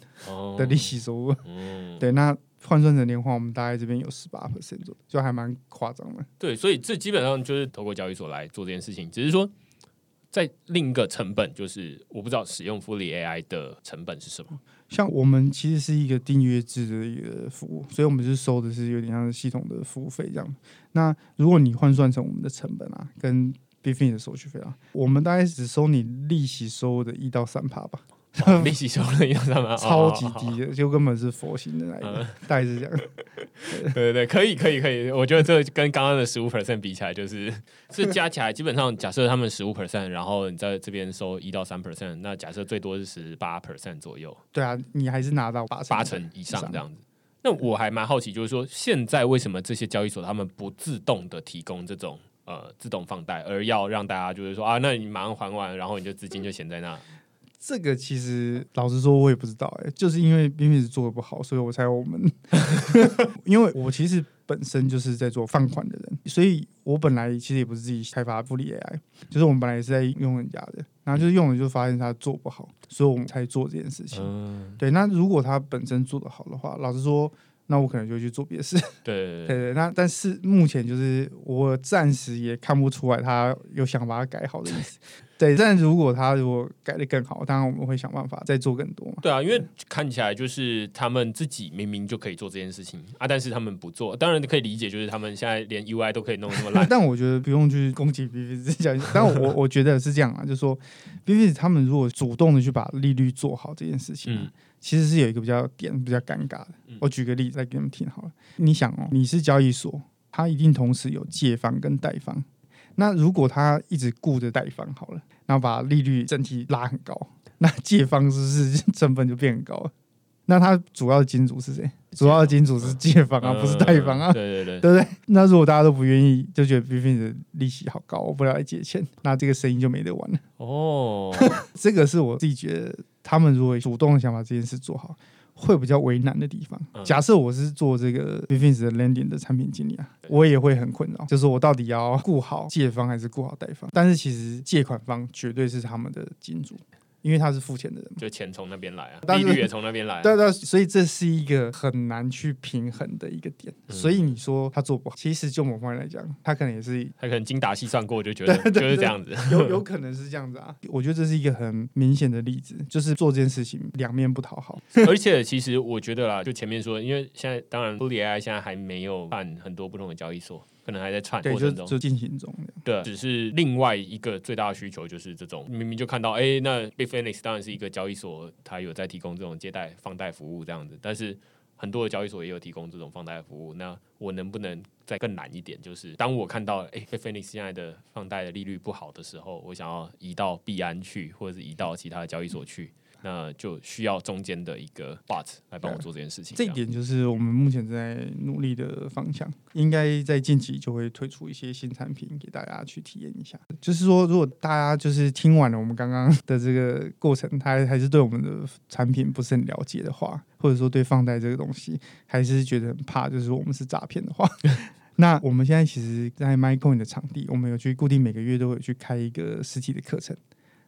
的利息收入、oh, 嗯、对，那换算成年化我们大概这边有 百分之十八 左右，就还蛮夸张的。对，所以这基本上就是透过交易所来做这件事情，只是说在另一个成本就是我不知道使用 FULY.A I 的成本是什么，像我们其实是一个订阅制的一个服务，所以我们是收的是有点像是系统的服务费这样。那如果你换算成我们的成本啊跟Bitfinex 的手续费啊，我们大概只收你利息收的 百分之一到百分之三 吧、哦、利息收的 百分之一到百分之三 超级低的、哦、就根本是佛心的那一个、嗯、大概是这样对对对，可以可以可以，我觉得这跟刚刚的 百分之十五 比起来就是这加起来基本上假设他们 百分之十五 然后你在这边收 百分之一到百分之三， 那假设最多是 百分之十八 左右。对啊，你还是拿到八成以上这样子。那我还蛮好奇就是说现在为什么这些交易所他们不自动的提供这种呃，自动放贷，而要让大家就是说啊，那你马上还完，然后你就资金就闲在那。这个其实老实说，我也不知道、欸、就是因为 Bitfinex 做的不好，所以我才我们，因为我其实本身就是在做放款的人，所以我本来其实也不是自己开发FULY.A I， 就是我们本来也是在用人家的，然后就是用了就发现他做不好，所以我们才做这件事情。嗯、对，那如果他本身做的好的话，老实说。那我可能就去做别的事。对对 对, 對，那但是目前就是我暂时也看不出来他有想把它改好的意思。对，但如果他如果改得更好，当然我们会想办法再做更多嘛。对啊，因为看起来就是他们自己明明就可以做这件事情啊，但是他们不做。当然可以理解，就是他们现在连 U I 都可以弄那么烂。但我觉得不用去攻击 Bitfinex， 但我我觉得是这样啊，就是说 Bitfinex 他们如果主动的去把利率做好这件事情、啊。嗯，其实是有一个比较点比较尴尬的，我举个例子来给你们听好了。你想哦，你是交易所，它一定同时有借方跟贷方。那如果它一直顾着贷方好了，然后把利率整体拉很高，那借方是不是成本就变很高了？那它主要的金主是谁？主要的金主是借方啊，不是贷方啊，对对对，对不对？那如果大家都不愿意，就觉得 Bitfinex 的利息好高，我不要来借钱，那这个生意就没得玩了。哦，这个是我自己觉得。他们如果主动想把这件事做好，会比较为难的地方。嗯、假设我是做这个 Bitfinex 的 Lending 的产品经理啊，我也会很困扰，就是我到底要顾好借方还是顾好贷方？但是其实借款方绝对是他们的金主，因为他是付钱的人，就钱从那边来啊，利率也从那边来、啊。对对，所以这是一个很难去平衡的一个点。嗯、所以你说他做不好，其实就某方面来讲，他可能也是，他可能精打细算过，就觉得对对对，就是这样子，有有可能是这样子啊。我觉得这是一个很明显的例子，就是做这件事情两面不讨好。而且其实我觉得啦，就前面说，因为现在当然 FULY.A I 现在还没有办很多不同的交易所。可能还在串过程中，对，就进行中。对，只是另外一个最大的需求就是这种，明明就看到，哎，那 b i Bitfinex 当然是一个交易所，它有在提供这种借贷放贷服务这样子，但是很多的交易所也有提供这种放贷服务。那我能不能再更懒一点，就是当我看到、欸、Bitfinex 现在的放贷的利率不好的时候，我想要移到币安去，或者是移到其他的交易所去，那就需要中间的一个 bot 来帮我做这件事情。这一点就是我们目前在努力的方向，应该在近期就会推出一些新产品给大家去体验一下。就是说如果大家就是听完了我们刚刚的这个过程，他还是对我们的产品不是很了解的话，或者说对放贷这个东西还是觉得很怕，就是我们是诈骗的话那我们现在其实在 MyCoin 的场地，我们有去固定每个月都有去开一个实体的课程。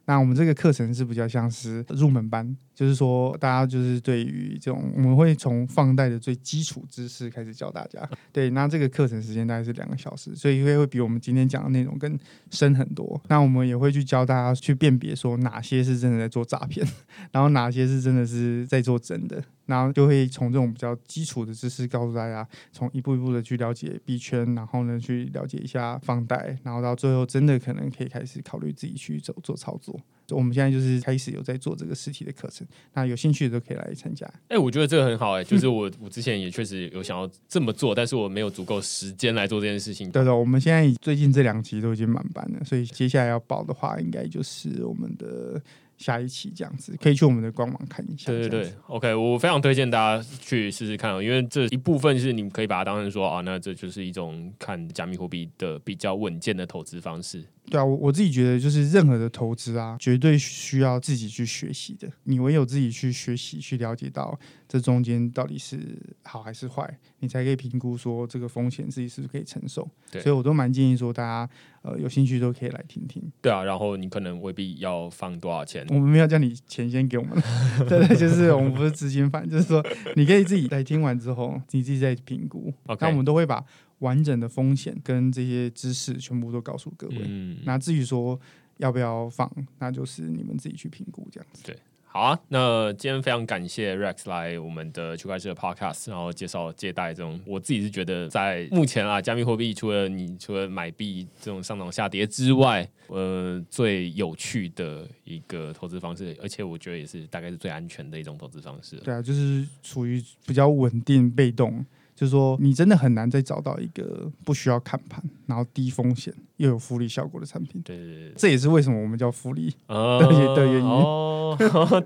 那我们这个课程是比较像是入门班，就是说大家就是对于这种我们会从放贷的最基础知识开始教大家。对，那这个课程时间大概是两个小时，所以会比我们今天讲的内容更深很多。那我们也会去教大家去辨别说哪些是真的在做诈骗，然后哪些是真的是在做真的，然后就会从这种比较基础的知识告诉大家，从一步一步的去了解币圈，然后呢去了解一下放贷，然后到最后真的可能可以开始考虑自己去走做操作。我们现在就是开始有在做这个实体的课程，那有兴趣的都可以来参加。哎、欸，我觉得这个很好哎、欸，就是我我之前也确实有想要这么做，但是我没有足够时间来做这件事情。对的，我们现在最近这两期都已经满班了，所以接下来要报的话，应该就是我们的下一期这样子，可以去我们的官网看一下。对对对 ，OK， 我非常推荐大家去试试看、哦，因为这一部分是你们可以把它当成说啊，那这就是一种看加密货币的比较稳健的投资方式。对啊，我我自己觉得就是任何的投资啊，绝对需要自己去学习的。你唯有自己去学习，去了解到这中间到底是好还是坏，你才可以评估说这个风险自己是不是可以承受。对，所以我都蛮建议说大家呃有兴趣都可以来听听。对啊，然后你可能未必要放多少钱，我们没有叫你钱先给我们，对对，就是我们不是资金盘，就是说你可以自己来听完之后，你自己再评估。Okay. 那我们都会把完整的风险跟这些知识全部都告诉各位、嗯、那至于说要不要放，那就是你们自己去评估这样子。对，好啊，那今天非常感谢 Rex 来我们的区块链的 podcast， 然后介绍借贷这种，我自己是觉得在目前啊，加密货币除了你除了买币这种上涨下跌之外，呃，最有趣的一个投资方式，而且我觉得也是大概是最安全的一种投资方式。对啊，就是处于比较稳定被动，就是说你真的很难再找到一个不需要看盘，然后低风险又有复利效果的产品。对对对，这也是为什么我们叫复利、哦、的原因。哦，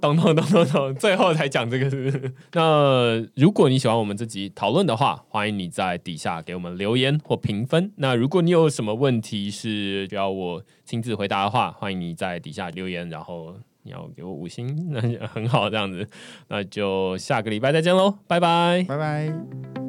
懂懂懂懂懂，最后才讲这个是不是？那如果你喜欢我们这集讨论的话，欢迎你在底下给我们留言或评分。那如果你有什么问题是需要我亲自回答的话，欢迎你在底下留言，然后你要给我五星，那很好这样子。那就下个礼拜再见喽，拜拜，拜拜。